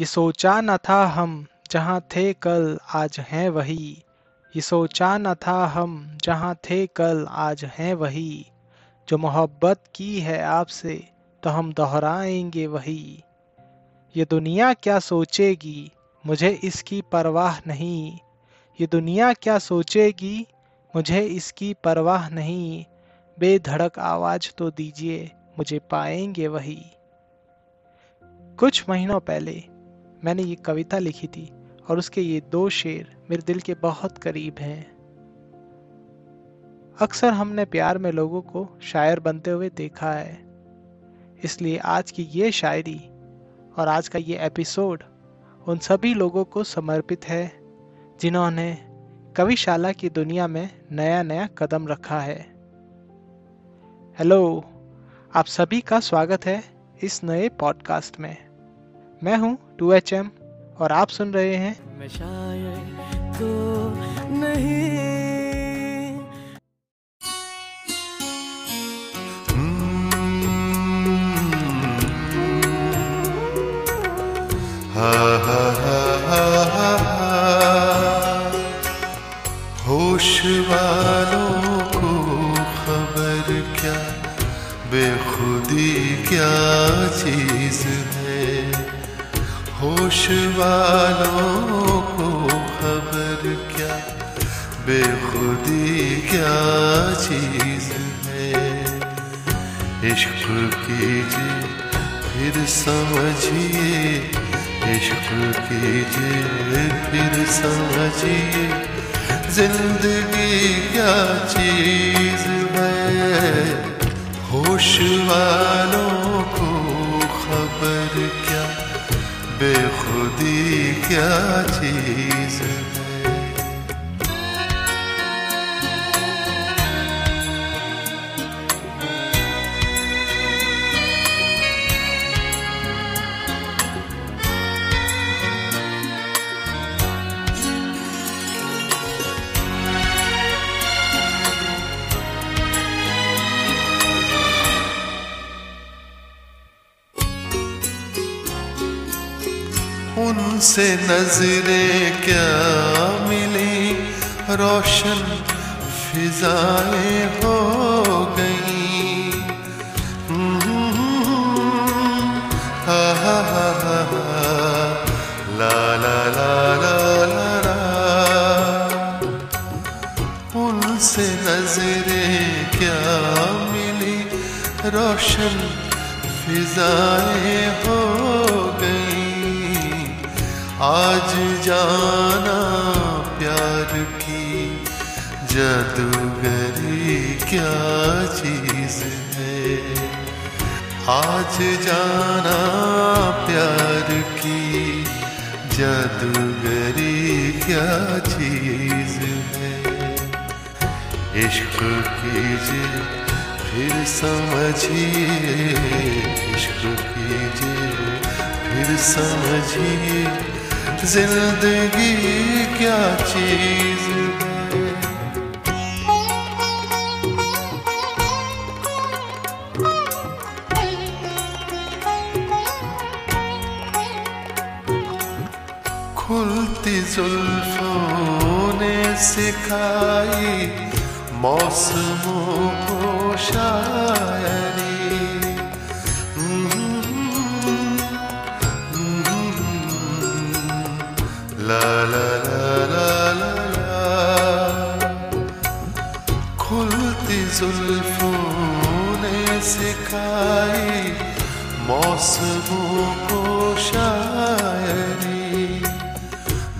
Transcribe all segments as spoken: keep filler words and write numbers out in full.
ये सोचा न था हम जहाँ थे कल आज हैं वही, ये सोचा न था हम जहाँ थे कल आज हैं वही, जो मोहब्बत की है आपसे तो हम दोहराएंगे वही। ये दुनिया क्या सोचेगी मुझे इसकी परवाह नहीं, ये दुनिया क्या सोचेगी मुझे इसकी परवाह नहीं, बेधड़क आवाज तो दीजिए मुझे पाएंगे वही। कुछ महीनों पहले मैंने ये कविता लिखी थी और उसके ये दो शेर मेरे दिल के बहुत करीब हैं। अक्सर हमने प्यार में लोगों को शायर बनते हुए देखा है, इसलिए आज की ये शायरी और आज का ये एपिसोड उन सभी लोगों को समर्पित है जिन्होंने कविशाला की दुनिया में नया नया कदम रखा है। हेलो, आप सभी का स्वागत है इस नए पॉडकास्ट में। मैं हूं टू एच एम और आप सुन रहे हैं मैं शायद तो नहीं। होश वालों को खबर क्या, बेखुदी क्या चीज है। इश्क कीजिए फिर समझिए, इश्क कीजिए फिर समझिए, जिंदगी क्या चीज है। होश वालों को खबर क्या, बेखुदी क्या चीज। उनसे नजरें क्या मिली, रोशन फिजाएं हो गई। हा हा हा हा ला ला ला ला ला। उनसे नजरें क्या मिली, रोशन फिजाएं हो गई। आज जाना प्यार की जादूगरी क्या चीज है। आज जाना प्यार की जादूगरी क्या चीज है। इश्क कीजिए फिर समझिए, इश्क कीजिए फिर समझिए, जिंदगी क्या चीज। खुलती जुल्फों ने सिखाई मौसमों को शायरी। ला ला ला ला ला ला। खुलती जुल्फों ने सिखाई मौसमों को शायरी।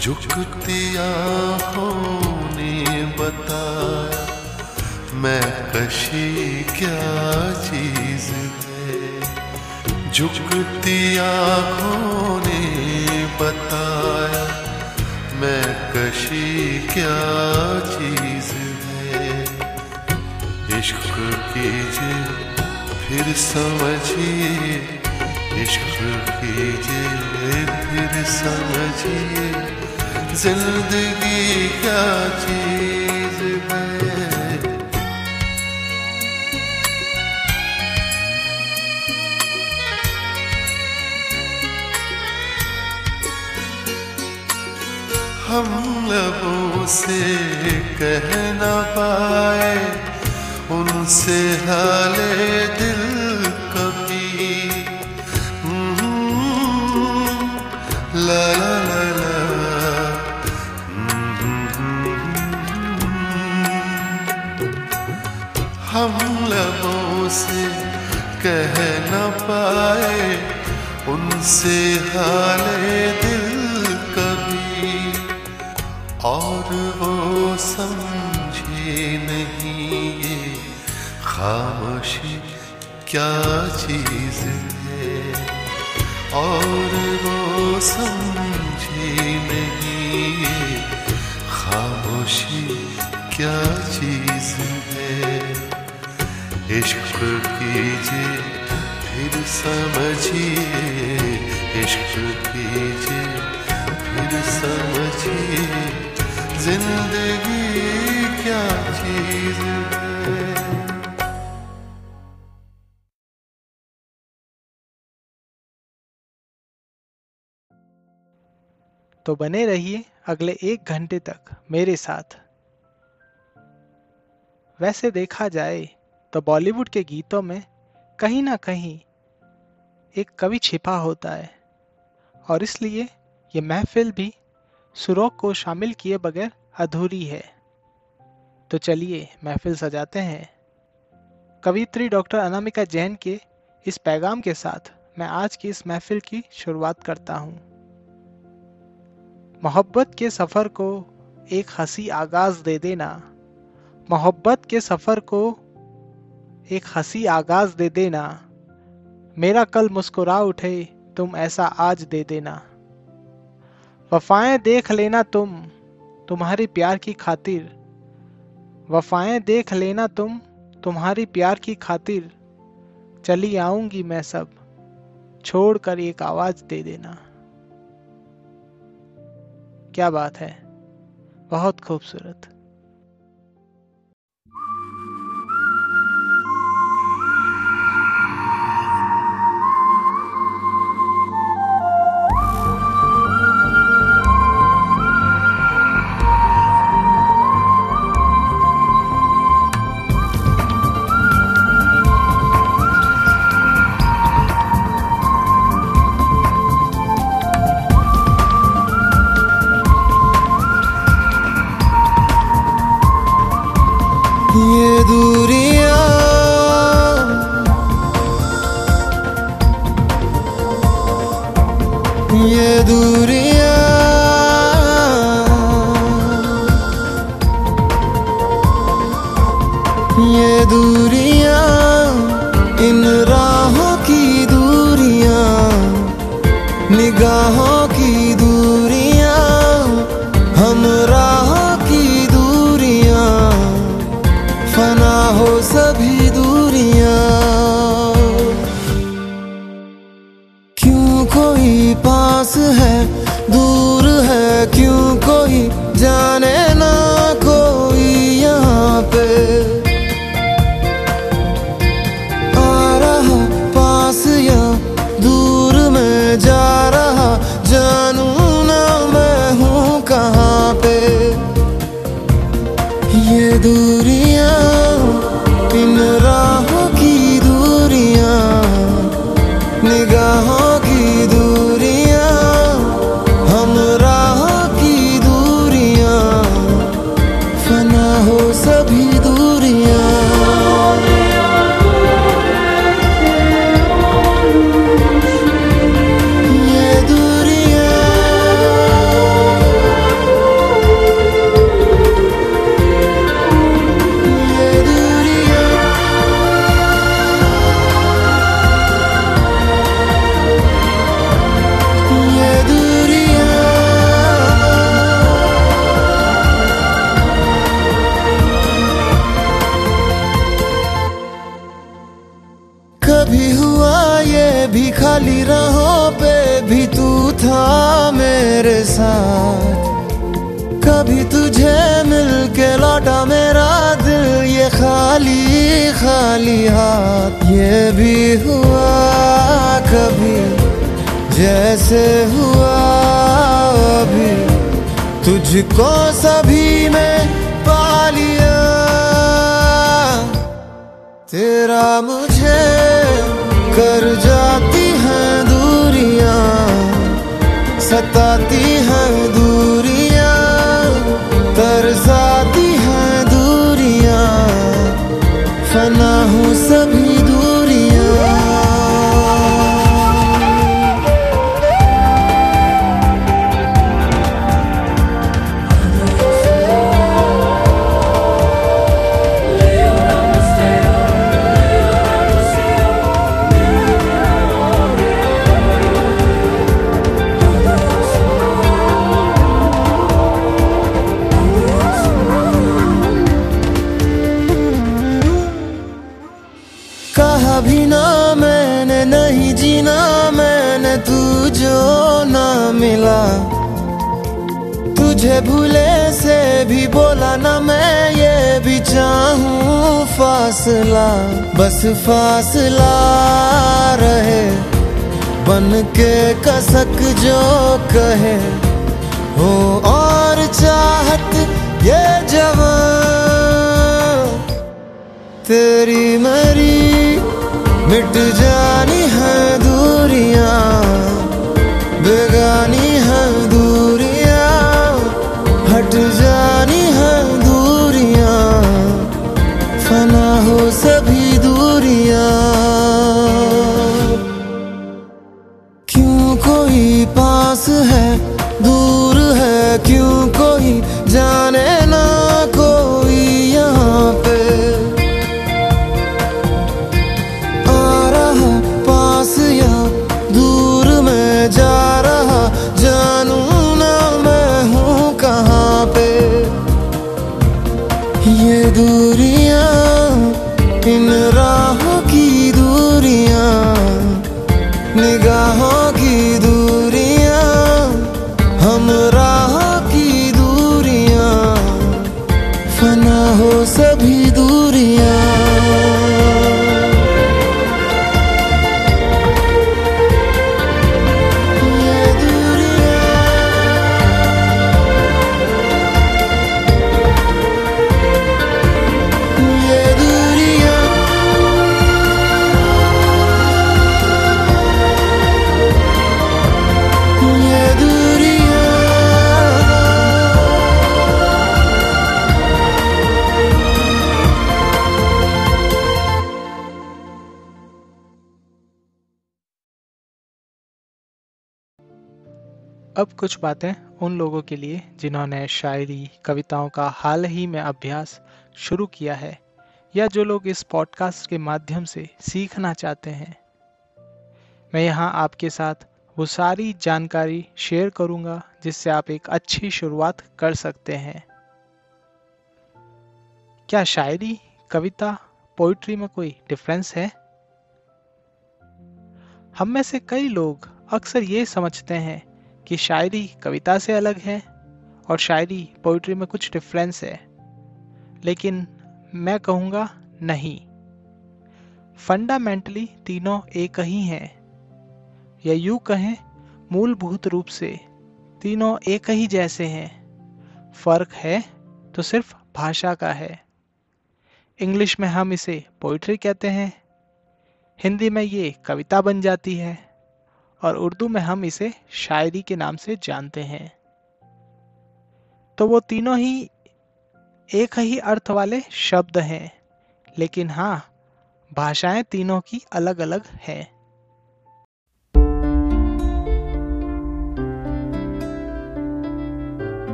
झुकती आँखों ने बताया मैं कशी क्या चीज है। झुकती आँखों ने बताया मैं कशी क्या चीज है। इश्क कीजिए फिर समझिए, इश्क कीजिए फिर समझिए, जिंदगी क्या चीज है। हम लबों से कह ना पाए उनसे हाले दिल कभी। ला ला ला ला। हम लबों से कह ना पाए उनसे हाले दिल कभी, और वो समझे नहीं ये खामोशी क्या चीज़ है, और वो समझे नहीं ये खामोशी क्या चीज़ है। इश्क कीजिए फिर समझिए, इश्क कीजिए फिर समझिए जिंदगी क्या चीज़ है। तो बने रहिए अगले एक घंटे तक मेरे साथ। वैसे देखा जाए तो बॉलीवुड के गीतों में कहीं ना कहीं एक कवि छिपा होता है, और इसलिए ये महफिल भी सुरों को शामिल किए बगैर अधूरी है। तो चलिए महफिल सजाते हैं। कवियत्री डॉक्टर अनामिका जैन के इस पैगाम के साथ मैं आज की इस महफिल की शुरुआत करता हूँ। मोहब्बत के सफ़र को एक हंसी आगाज़ दे देना, मोहब्बत के सफ़र को एक हंसी आगाज़ दे देना, मेरा कल मुस्कुरा उठे तुम ऐसा आज दे देना। वफाएं देख लेना तुम तुम्हारी प्यार की खातिर, वफाएं देख लेना तुम तुम्हारी प्यार की खातिर, चली आऊंगी मैं सब छोड़ कर एक आवाज़ दे देना। क्या बात है, बहुत खूबसूरत। तुझको सभी में पा लिया, तेरा मुझे कर जाती है दूरियां, सताती है दूरियां, तरसाती है दूरियां, फना हूँ सभी मिला। तुझे भूले से भी बोला ना मैं, ये भी चाहूं फासला, बस फासला रहे, बन के कसक जो कहे हो और चाहत ये जवां, तेरी मेरी मिट जानी है दूरियां, बेगानी है दूरियां, हट जानी है दूरियां, फना हो सभी दूरियां। क्यों कोई पास है दूर है, क्यों कोई जाने ना कोई यहाँ पे आ रहा पास या दूर में जा रहा, जानू ना मैं हूँ कहाँ पे। ये दूरियाँ इन राहों की दूरियाँ, निगाहों की दूरियाँ, हम राहों की दूरियाँ, फना हो सभी दूरियाँ। अब कुछ बातें उन लोगों के लिए जिन्होंने शायरी कविताओं का हाल ही में अभ्यास शुरू किया है या जो लोग इस पॉडकास्ट के माध्यम से सीखना चाहते हैं। मैं यहाँ आपके साथ वो सारी जानकारी शेयर करूँगा जिससे आप एक अच्छी शुरुआत कर सकते हैं। क्या शायरी कविता पोइट्री में कोई डिफरेंस है? हम में से कई लोग अक्सर ये समझते हैं कि शायरी कविता से अलग है और शायरी पोइट्री में कुछ डिफरेंस है, लेकिन मैं कहूँगा नहीं। फंडामेंटली तीनों एक ही हैं, या यूँ कहें मूलभूत रूप से तीनों एक ही जैसे हैं। फर्क है तो सिर्फ भाषा का है। इंग्लिश में हम इसे पोइट्री कहते हैं, हिंदी में ये कविता बन जाती है और उर्दू में हम इसे शायरी के नाम से जानते हैं। तो वो तीनों ही एक ही अर्थ वाले शब्द हैं, लेकिन हाँ भाषाएं तीनों की अलग अलग हैं।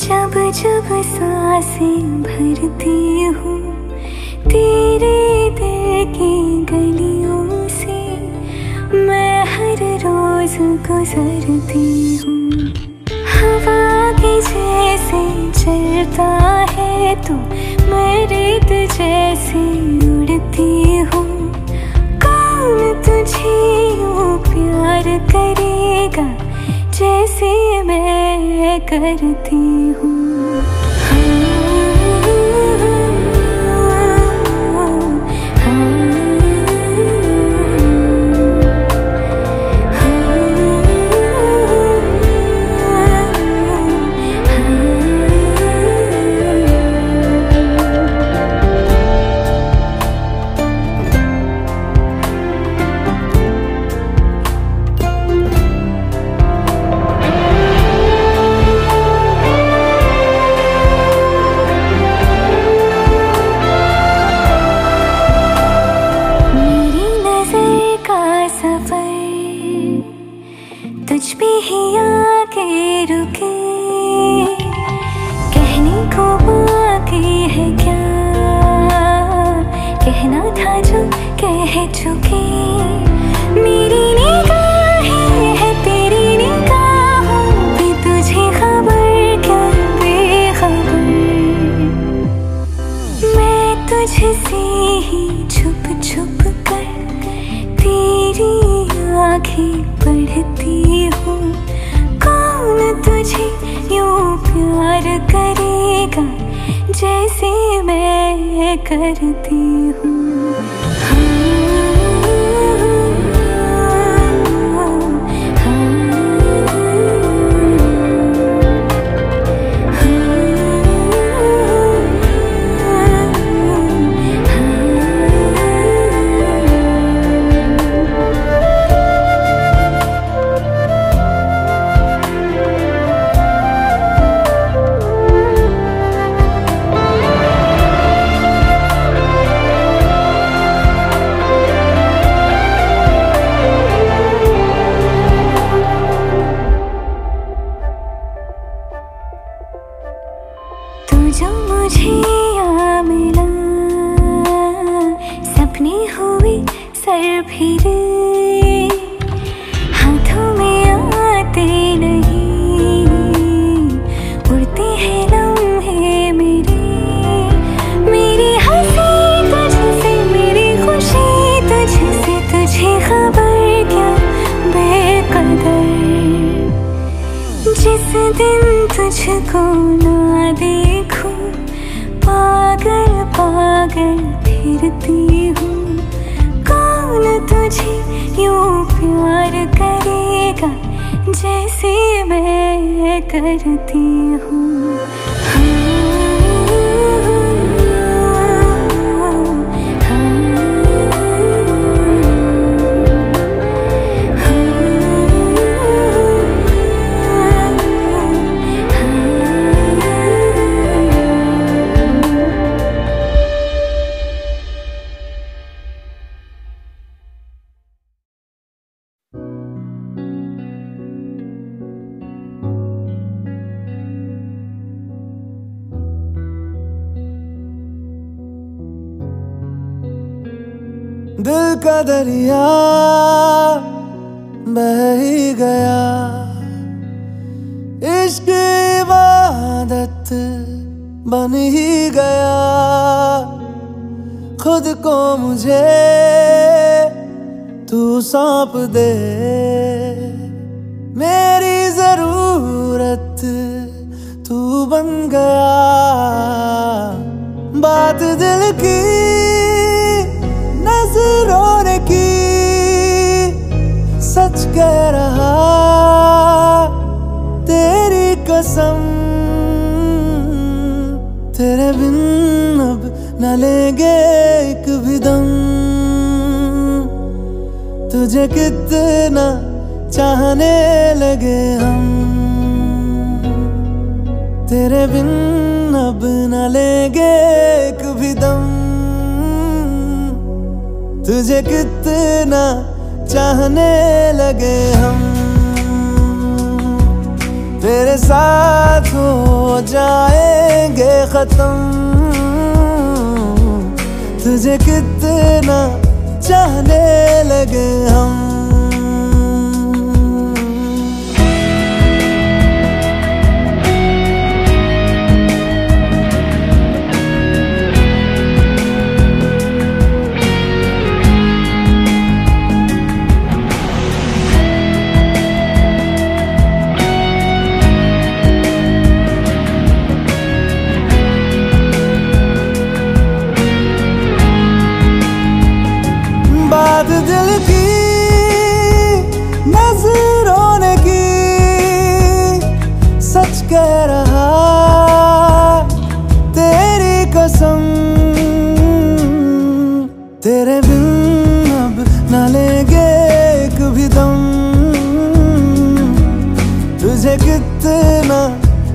जब जब सांसें भरती हूँ तेरे दिल की गलियों से, मैं हर रोज गुजरती हूँ। हवा के जैसे चलता है तू, मैं रेत जैसे उड़ती हूँ। कौन तुझे वो प्यार करेगा जैसे करती हूँ।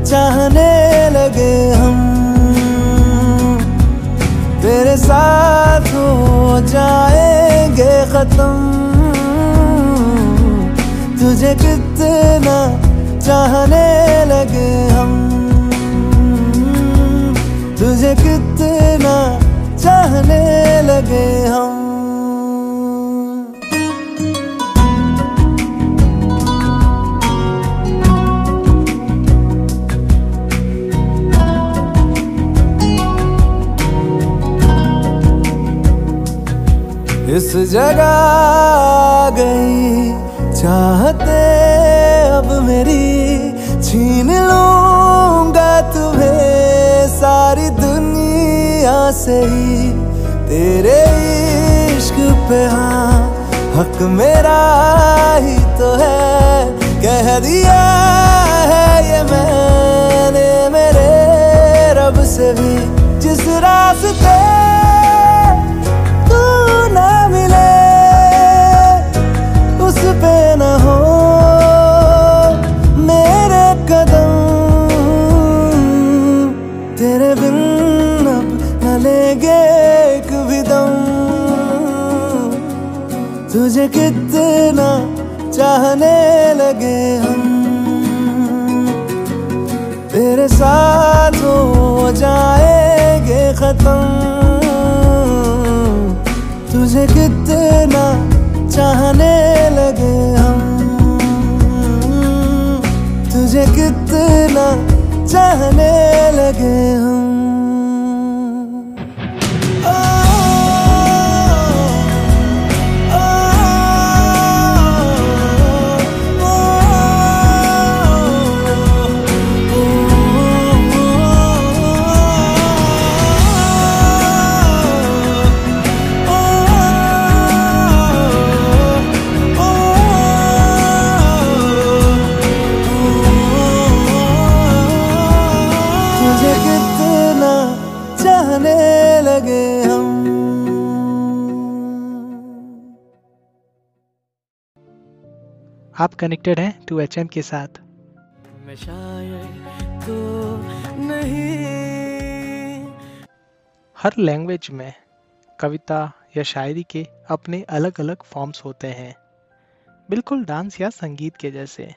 चाहने लगे हम, तेरे साथ हो जाएंगे खत्म। तुझे कितना चाहने लगे हम, तुझे कितना चाहने लगे हम। इस जगह आ गई चाहते अब मेरी, छीन लूंगा तुम्हें सारी दुनिया से ही। तेरे इश्क पे हाँ हक मेरा ही तो है, कह दिया है ये मैंने मेरे रब से भी। जिस रास्ते पे ना हो मेरे कदम, तेरे बिन अब न लेंगे कभी दम। तुझे कितना चाहने लगे हम, तेरे साथ हो जाएंगे खत्म। तुझे कितना चाहने लगे हम, तुझे कितना चाहने लगे हम। आप कनेक्टेड हैं टू एच एम के साथ। मैं शायद तो नहीं। हर लैंग्वेज में कविता या शायरी के अपने अलग अलग फॉर्म्स होते हैं, बिल्कुल डांस या संगीत के जैसे।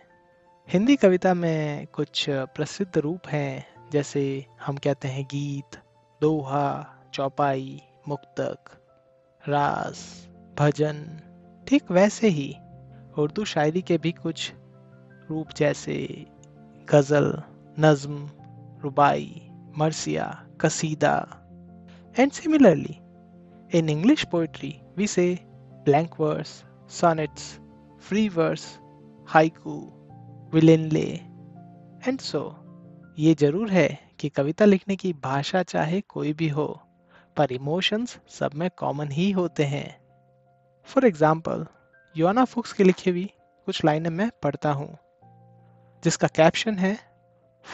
हिंदी कविता में कुछ प्रसिद्ध रूप हैं, जैसे हम कहते हैं गीत, दोहा, चौपाई, मुक्तक, रास, भजन। ठीक वैसे ही उर्दू शायरी के भी कुछ रूप जैसे गज़ल, नज़्म, रुबाई, मरसिया, कसीदा and similarly. In English poetry we say blank verse, sonnets, free verse, haiku, villanelle and so. ये जरूर है कि कविता लिखने की भाषा चाहे कोई भी हो, पर इमोशंस सब में कॉमन ही होते हैं। फॉर एग्जाम्पल, योना फुक्स की लिखी हुई कुछ लाइनें मैं पढ़ता हूँ, जिसका कैप्शन है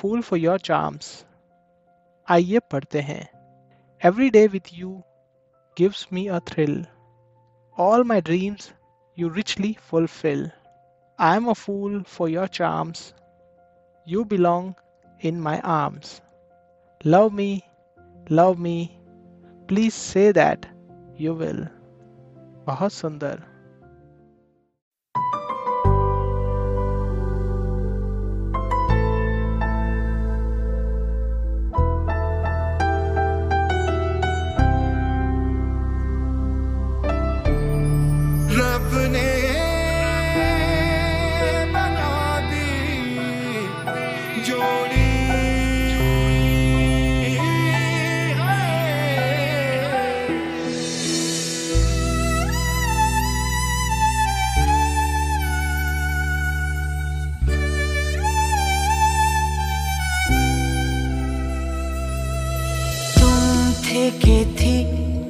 फूल फॉर योर चार्म्स। आइए पढ़ते हैं। Every day with you gives me a thrill, all my dreams you richly fulfil. I am a fool for your charms, you belong in my arms. Love me, love me, please say that you will. बहुत सुंदर।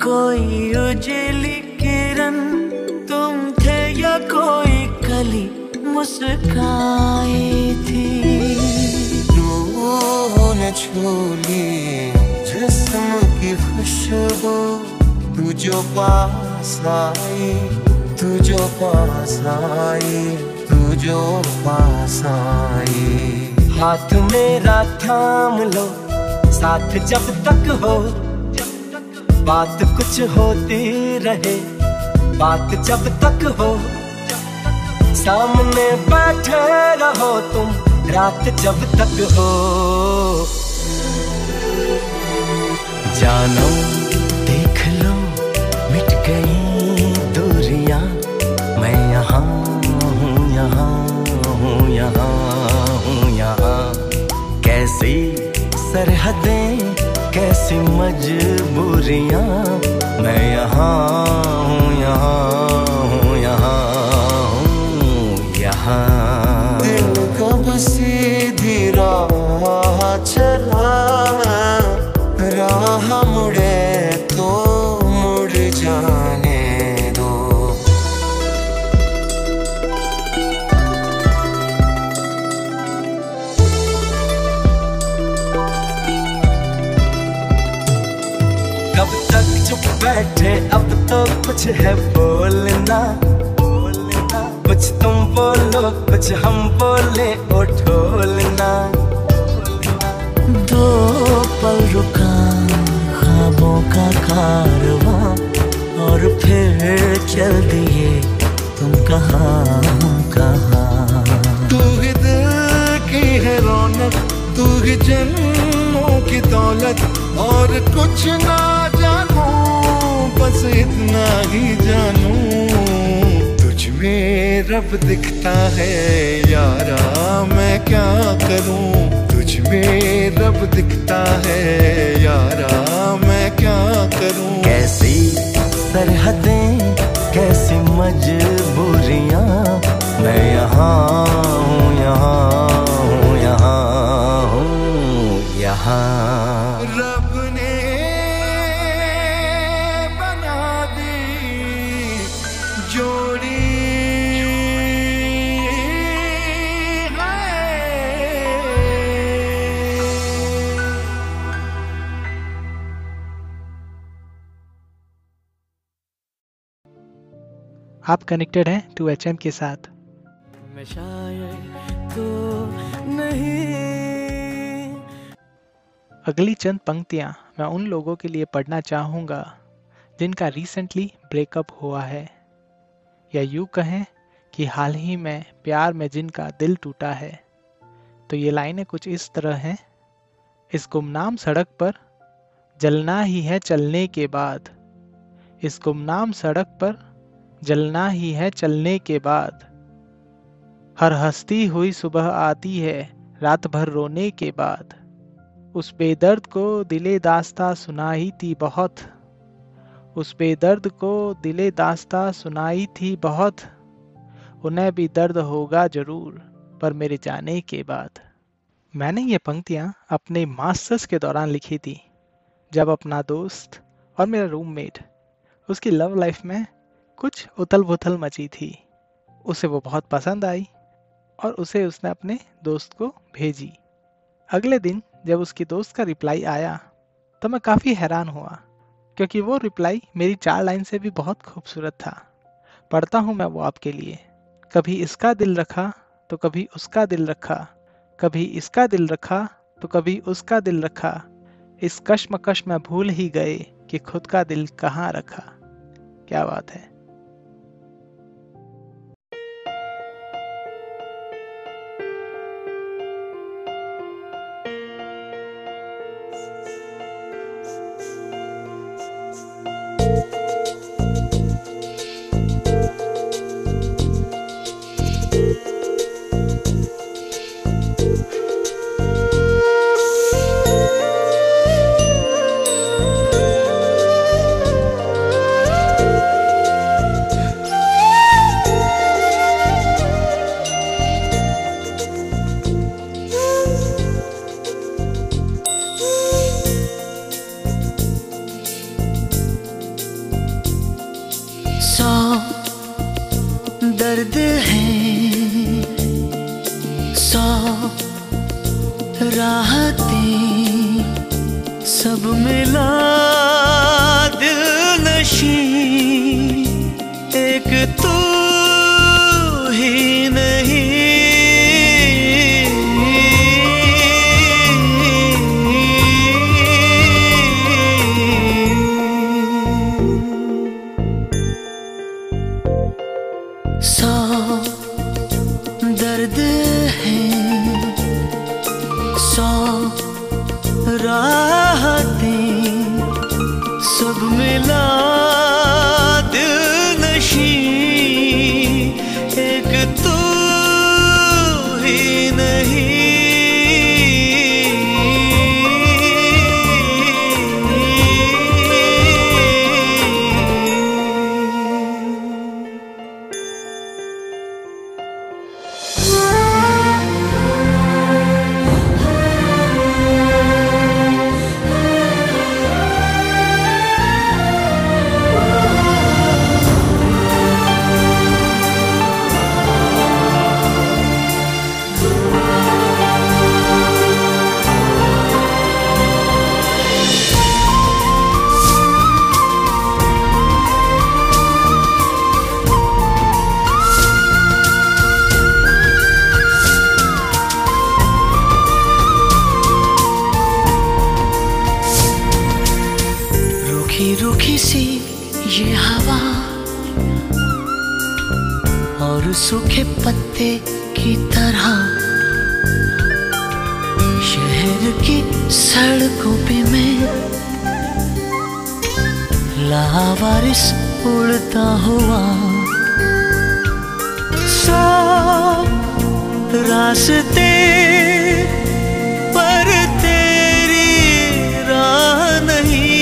कोई उजली किरण तुम थे, या कोई कली मुस्काई थी। रूह न छूली जिस्म की खुशबू, तू जो पास आई, तू जो पास आई, तू जो पास आई। हाथ मेरा थाम लो, साथ जब तक हो, बात कुछ होती रहे, बात जब तक हो, सामने बैठे रहो तुम, रात जब तक हो। जानो देख लो मिट गई दूरियां, मैं यहाँ हूँ, यहाँ हूँ, यहाँ हूँ, यहाँ। कैसी सरहदें, कैसी मजबूरियां, मैं यहाँ हूँ, यहाँ हूँ, यहाँ हूँ, यहाँ। दिल का बस धीरा चला, राह मुड़े तो मुड़ जाने दो। कब तक चुप बैठे, अब तो कुछ है बोलना, बोलना। कुछ तुम बोलो, कुछ हम बोले, ओ ठोलना। दो पल रुका ख्वाबों का कारवां, और फिर चल दिए तुम कहाँ कहाँ। तू ही दिल की है रौनक, तू ही जन्मों की दौलत, और कुछ ना जानूं, बस इतना ही जानूं, तुझ में रब दिखता है यारा, मैं क्या करूं, तुझ में रब दिखता है यारा, मैं क्या करूं। कैसी सरहदें, कैसी मजबूरियां, मैं यहाँ हूँ, यहाँ हूँ, यहाँ हूँ, यहाँ। रब ने बना दी जोड़ी, आप कनेक्टेड हैं टू एच एम के साथ। तो नहीं। अगली चंद पंक्तियां मैं उन लोगों के लिए पढ़ना चाहूँगा जिनका रिसेंटली ब्रेकअप हुआ है, या यूँ कहें कि हाल ही में प्यार में जिनका दिल टूटा है। तो ये लाइनें कुछ इस तरह हैं। इस गुमनाम सड़क पर जलना ही है चलने के बाद, इस गुमनाम सड़क पर जलना ही है चलने के बाद, हर हंसती हुई सुबह आती है रात भर रोने के बाद, उस बेदर्द को दिले दास्ता सुनाई थी बहुत, उस बेदर्द को दिले दास्ता सुनाई थी बहुत, उन्हें भी दर्द होगा जरूर पर मेरे जाने के बाद। मैंने ये पंक्तियाँ अपने मास्टर्स के दौरान लिखी थी, जब अपना दोस्त और मेरा रूममेट, उसकी लव लाइफ में कुछ उथल पुथल मची थी। उसे वो बहुत पसंद आई और उसे उसने अपने दोस्त को भेजी। अगले दिन जब उसकी दोस्त का रिप्लाई आया तो मैं काफ़ी हैरान हुआ, क्योंकि वो रिप्लाई मेरी चार लाइन से भी बहुत खूबसूरत था। पढ़ता हूँ मैं वो आपके लिए। कभी इसका दिल रखा तो कभी उसका दिल रखा, कभी इसका दिल रखा तो कभी उसका दिल रखा, इस कश्मकश में भूल ही गए कि खुद का दिल कहाँ रखा। क्या बात है। तू ही नहीं सूखे पत्ते की तरह शहर की सड़कों पे मैं लावारिस उड़ता हुआ, सब रास्ते पर तेरी राह नहीं।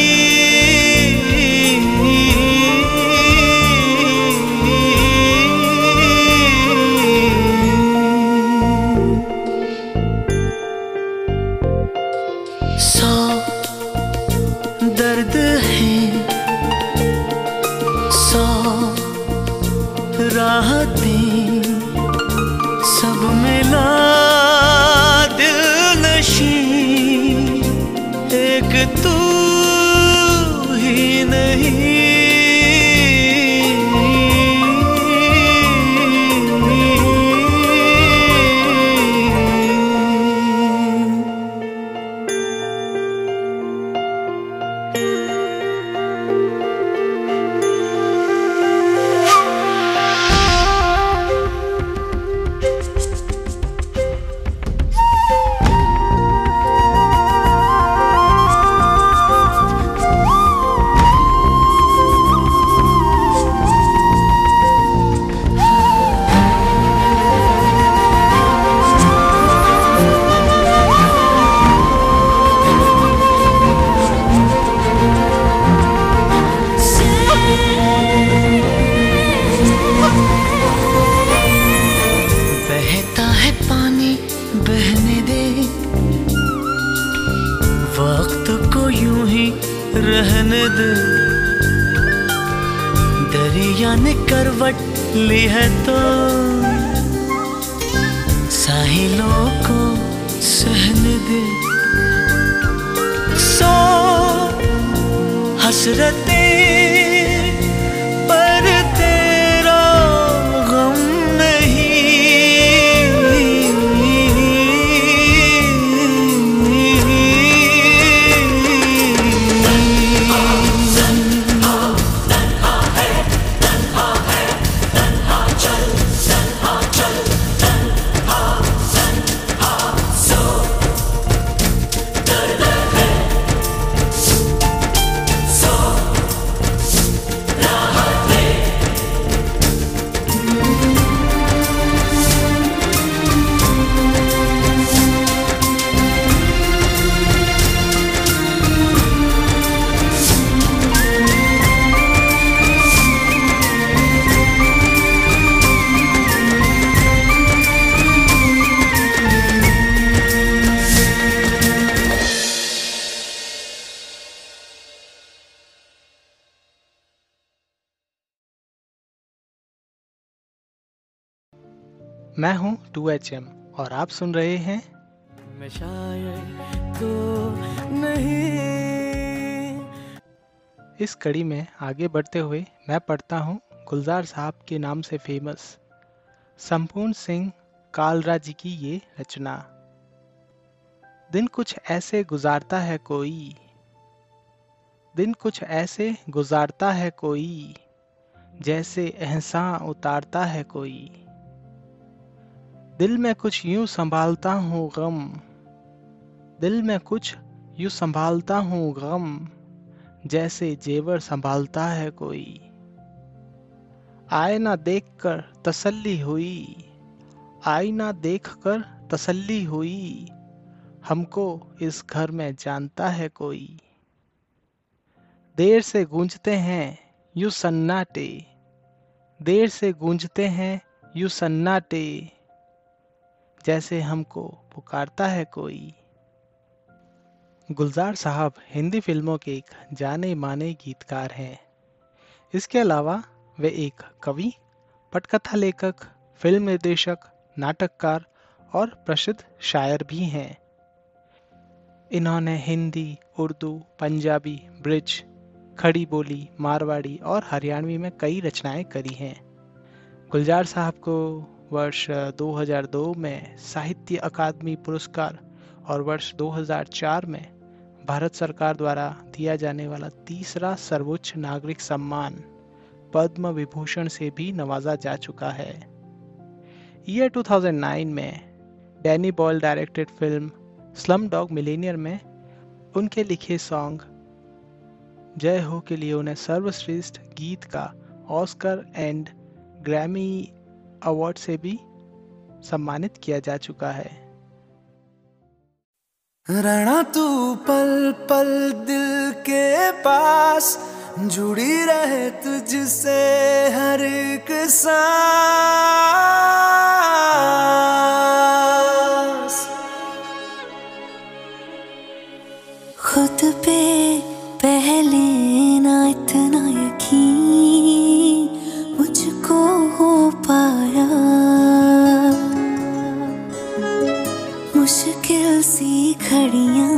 सौ दर्द है, सौ राहतें, सब मिला दिल नशी एक तू ही नहीं। रहने दे, दरिया ने करवट ली है तो साहिलों को सहने दे। सौ हसरतें पर तेरा गम नहीं। मैं हूं टू एच एम और आप सुन रहे हैं मैं शायद तो नहीं। इस कड़ी में आगे बढ़ते हुए मैं पढ़ता हूं गुलजार साहब के नाम से फेमस संपूर्ण सिंह कालराज जी की ये रचना। दिन कुछ ऐसे गुजारता है कोई, दिन कुछ ऐसे गुजारता है कोई, जैसे एहसान उतारता है कोई। दिल में कुछ यूं संभालता हूँ गम, दिल में कुछ यूं संभालता हूँ गम, जैसे जेवर संभालता है कोई। आईना देखकर तसल्ली हुई, आईना देखकर तसल्ली हुई, हमको इस घर में जानता है कोई। देर से गूंजते हैं यूं सन्नाटे, देर से गूंजते हैं यूं सन्नाटे, जैसे हमको पुकारता है कोई। गुलजार साहब हिंदी फिल्मों के एक जाने माने गीतकार हैं। इसके अलावा वे एक कवि, पटकथा लेखक, फिल्म निर्देशक, नाटककार और प्रसिद्ध शायर भी हैं। इन्होंने हिंदी, उर्दू, पंजाबी, ब्रिज, खड़ी बोली, मारवाड़ी और हरियाणवी में कई रचनाएं करी हैं। गुलजार साहब को वर्ष दो हज़ार दो में साहित्य अकादमी पुरस्कार और वर्ष दो हज़ार चार में भारत सरकार द्वारा दिया जाने वाला तीसरा सर्वोच्च नागरिक सम्मान पद्म विभूषण से भी नवाजा जा चुका है। ईयर दो हज़ार नौ में Danny Boyle directed film Slumdog Millionaire में उनके लिखे सॉन्ग जय हो के लिए उन्हें सर्वश्रेष्ठ गीत का ऑस्कर एंड ग्रैमी अवार्ड से भी सम्मानित किया जा चुका है। रणा तू पल पल दिल के पास, जुड़ी रहे तुझसे हर एक सांस। खुद पे पहले ना इतना यकीन मुझको हो पाया, मुश्किल सी घड़ियां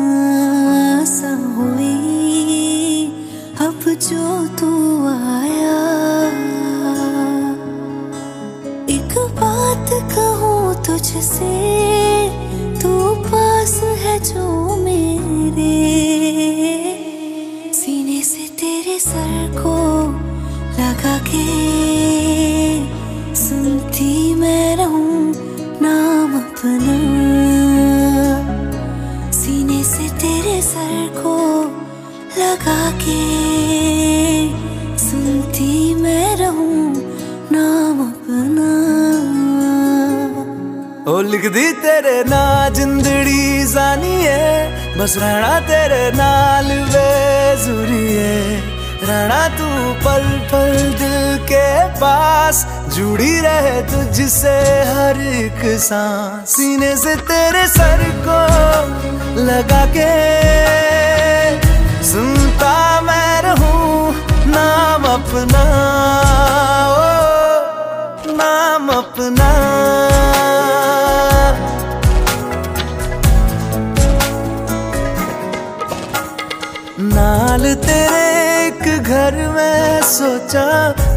सा हुई अब जो तू आया। एक बात कहूँ तुझसे, तू पास है जो मेरे, सीने से तेरे सर को लगा के सुनती मैं रहूँ नाम अपना। सीने से तेरे सर को लगा के सुनती मैं रहूं नाम अपना। ओ लिख दी तेरे ना जिंदड़ी जानी है, बस रहना तेरे नाल वे जरूरी है। रहना तू पल पल दिल के पास, जुड़ी रहे तुझसे हर एक सांस। सीने से तेरे सर को लगा के सुनता मैं रहूं नाम अपना, ओ नाम अपना। नाल तेरे एक घर में सोचा,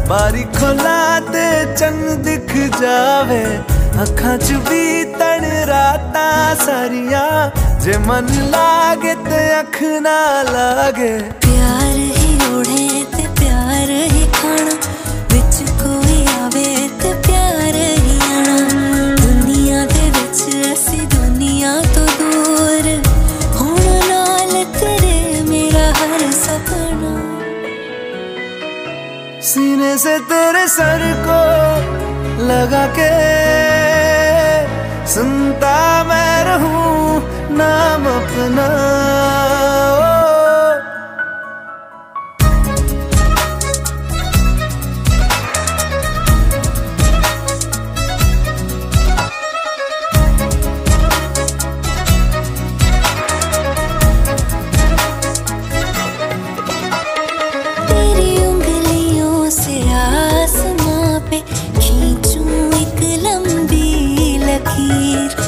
बारी खोलाते चंग दिख जावे। अखा च भी तन राता सारिया, जे मन लागे ते अख ना लागे। प्यार ही ओढ़े ते प्यार ही खाना, विच कोई आवे ते प्यार ही आना। दुनिया दे विच ऐसी दुनिया तो दूर, हुण नाल तेरे मेरा हर सपना। सीने से तेरे सर को लगा के सुनता मैं रहूं नाम अपना। तेरी उंगलियों से आसमां पे खींचूं एक लंबी लकीर,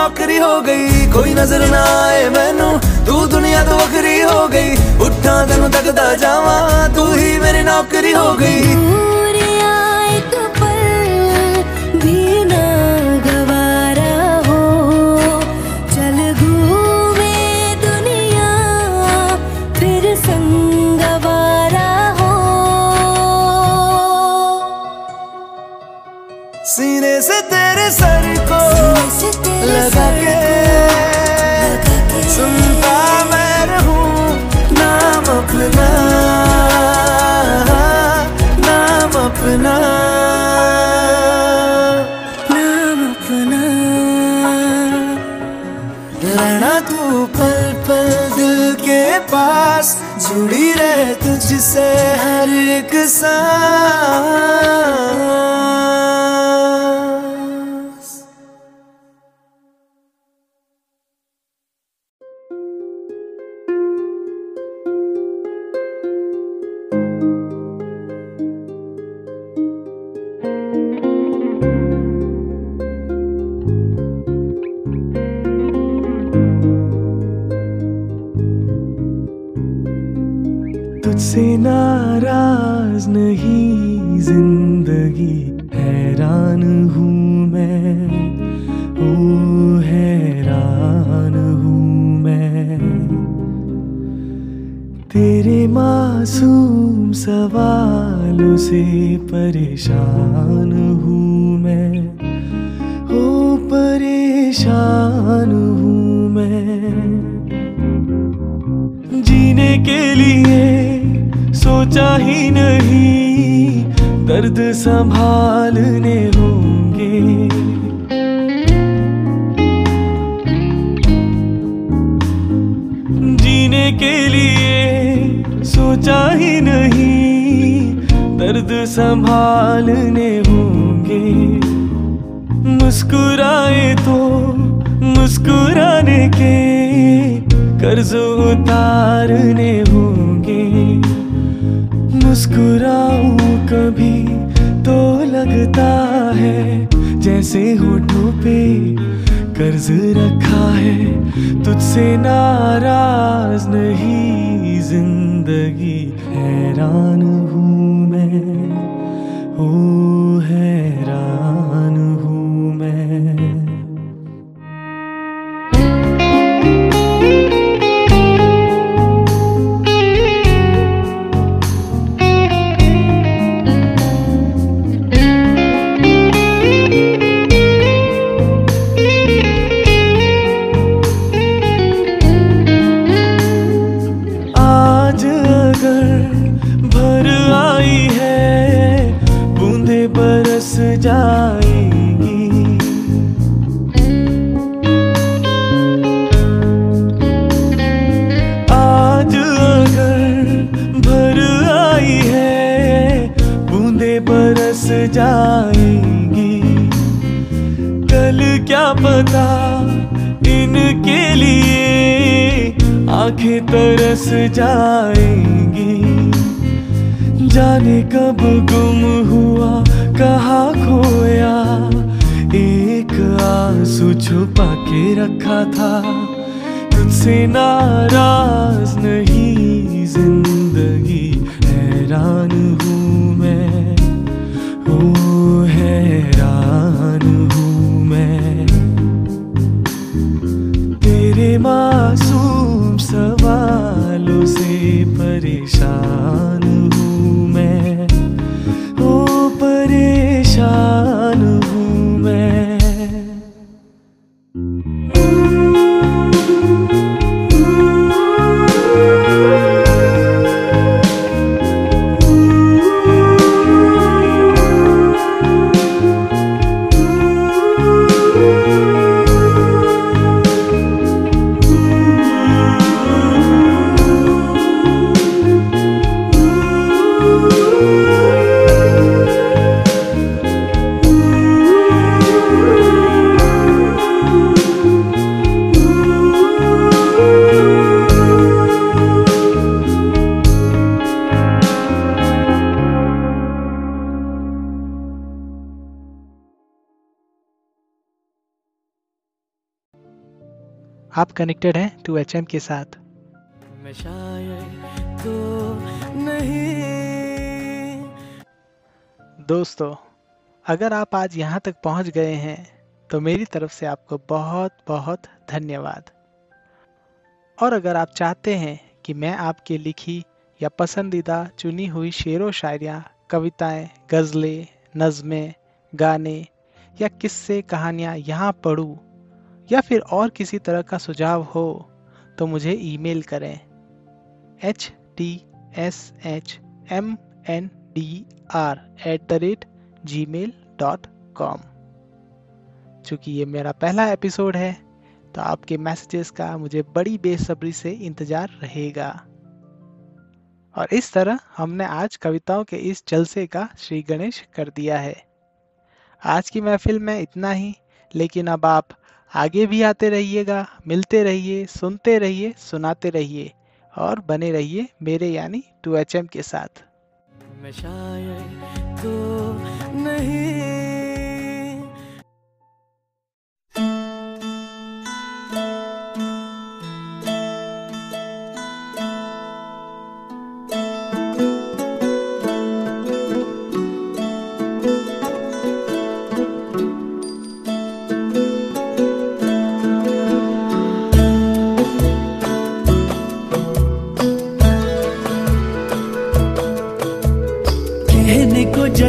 नौकरी हो गई। कोई नजर ना आए मैनू, तू दुनिया तो वखरी हो गई। उठा तेनू तकदा जावा, तू ही मेरी नौकरी हो गई। दूरिया एक पल भी ना गवारा हो, चल घूमे दुनिया फिर संगवारा हो। सीने से तेरे सर को लगा के सुनता मैं रहूं नाम अपना, नाम अपना, नाम अपना। रहना तू पल पल दिल के पास, जुड़ी रहे तुझसे हर एक सांस। तुझसे नाराज नहीं जिंदगी, हैरान हूँ मैं के मासूम सवालों से परेशान हूँ मैं, हो परेशान हूँ मैं। जीने के लिए सोचा ही नहीं, दर्द संभालने होंगे। के लिए सोचा ही नहीं, दर्द संभालने होंगे। मुस्कुराए तो मुस्कुराने के कर्ज उतारने होंगे। मुस्कुराऊं कभी तो लगता है जैसे होठों पे कर्ज रखा है। तुझसे नाराज नहीं जिंदगी, हैरान हूँ मैं, ओ हैरान हूँ मैं। पता इनके लिए आंखें तरस जाएंगी। जाने कब गुम हुआ कहाँ खोया, एक आंसू छुपा के रखा था। तुझसे नाराज नहीं जिंदगी, हैरान हूँ मैं, ओ हैरान हूँ मैं। तेरे मासूम सवालों से परेशान हूँ मैं, ओ परेशान हूँ मैं। आप कनेक्टेड हैं टू एच एम के साथ। तो नहीं। दोस्तों, अगर आप आज यहाँ तक पहुँच गए हैं तो मेरी तरफ से आपको बहुत बहुत धन्यवाद। और अगर आप चाहते हैं कि मैं आपके लिखी या पसंदीदा चुनी हुई शेरो शायरियाँ, कविताएं, गज़लें, नज़में, गाने या किस्से कहानियाँ यहाँ पढ़ूँ या फिर और किसी तरह का सुझाव हो तो मुझे ईमेल करें H T S H M N D R at the rate ji mail dot com. चूँकि ये मेरा पहला एपिसोड है तो आपके मैसेजेस का मुझे बड़ी बेसब्री से इंतज़ार रहेगा। और इस तरह हमने आज कविताओं के इस जलसे का श्री गणेश कर दिया है। आज की महफिल में इतना ही, लेकिन अब आप आगे भी आते रहिएगा, मिलते रहिए, सुनते रहिए, सुनाते रहिए और बने रहिए मेरे यानी टू एच एम के साथ। मैं शायद तो नहीं।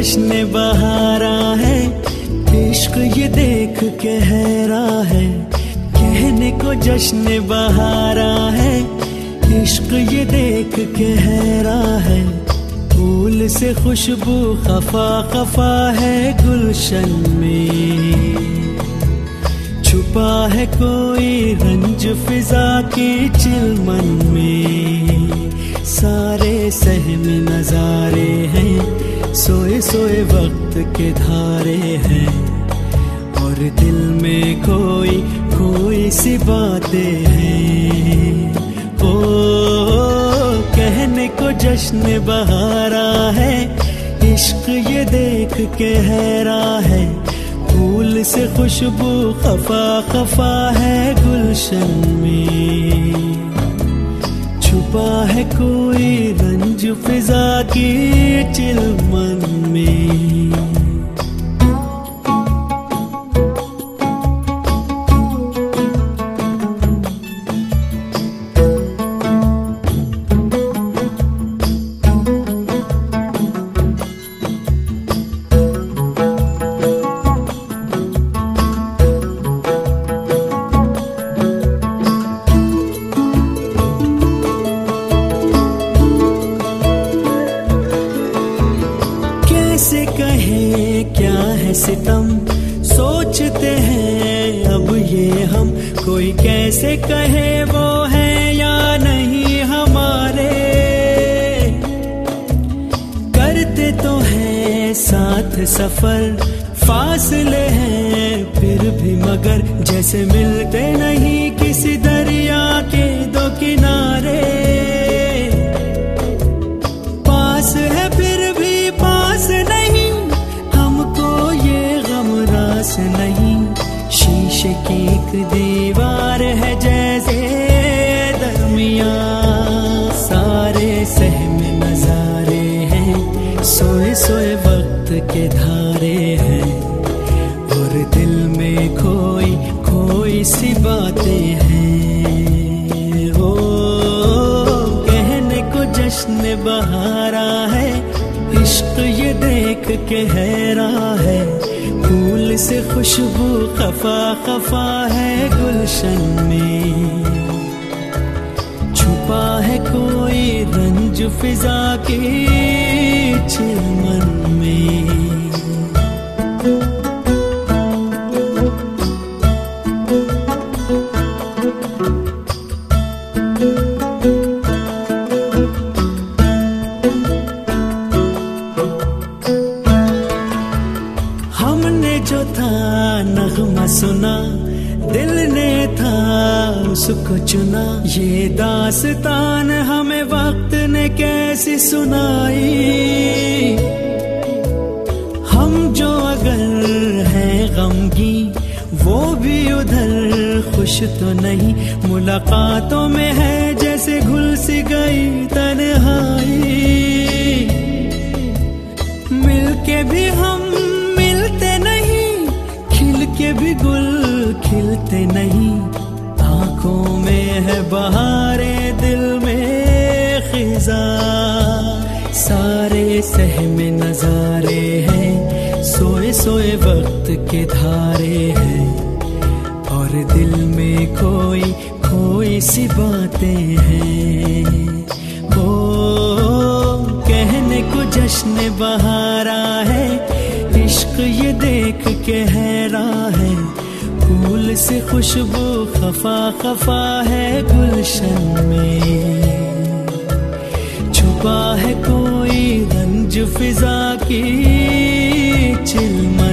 जश्न बहारा है, इश्क ये देख के हैरा है, कहने को जश्न बहारा है, इश्क ये देख के हैरा है। फूल से खुशबू खफा खफा है गुलशन में, छुपा है कोई रंज फिजा के चिलमन में। सारे सहम नजारे हैं, सोए सोए वक्त के धारे हैं, और दिल में कोई कोई सी बातें हैं। ओ, कहने को जश्न बहारा है, इश्क ये देख के हैरा है। फूल से खुशबू खफा खफा है गुलशन में, छुपा है कोई रंज फिजा की चिलमन में। सफर फासले हैं फिर भी मगर, जैसे मिलते नहीं किसी दरिया के दो किनारे। पास है फिर भी पास नहीं, हमको ये गम रास नहीं। शीशे की एक दीवार है जैसे दरमिया, सारे सहम नजारे हैं, सोए सोए के धारे हैं, और दिल में खोई खोई सी बातें हैं। ओ, कहने को जश्न बहारा है, इश्क ये देख के हैरा है। फूल से खुशबू खफा खफा है गुलशन में, छुपा है कोई रंज फिजा के चिलमन में। हमने जो था नगमा सुना, दिल ने था उसको चुना। ये दास्तान हमें वक्त ने कैसी सुनाई। हम जो अगर हैं गमगीं, वो भी उधर खुश तो नहीं। मुलाकातों में है जैसे घुल सी गई तन्हाई। मिलके भी हम मिलते नहीं, खिलके भी गुल खिलते नहीं। आंखों में है बहारे, दिल में खिजा, सारे सहमे नजारे हैं, सोए सोए वक्त के धारे हैं, और दिल में कोई कोई सी बातें हैं। ओ, कहने को जश्न बहारा है, इश्क ये देख के हैरा है। फूल से खुशबू खफा खफा है गुलशन में, छुपा है कोई रंज फिजा की चिलमन।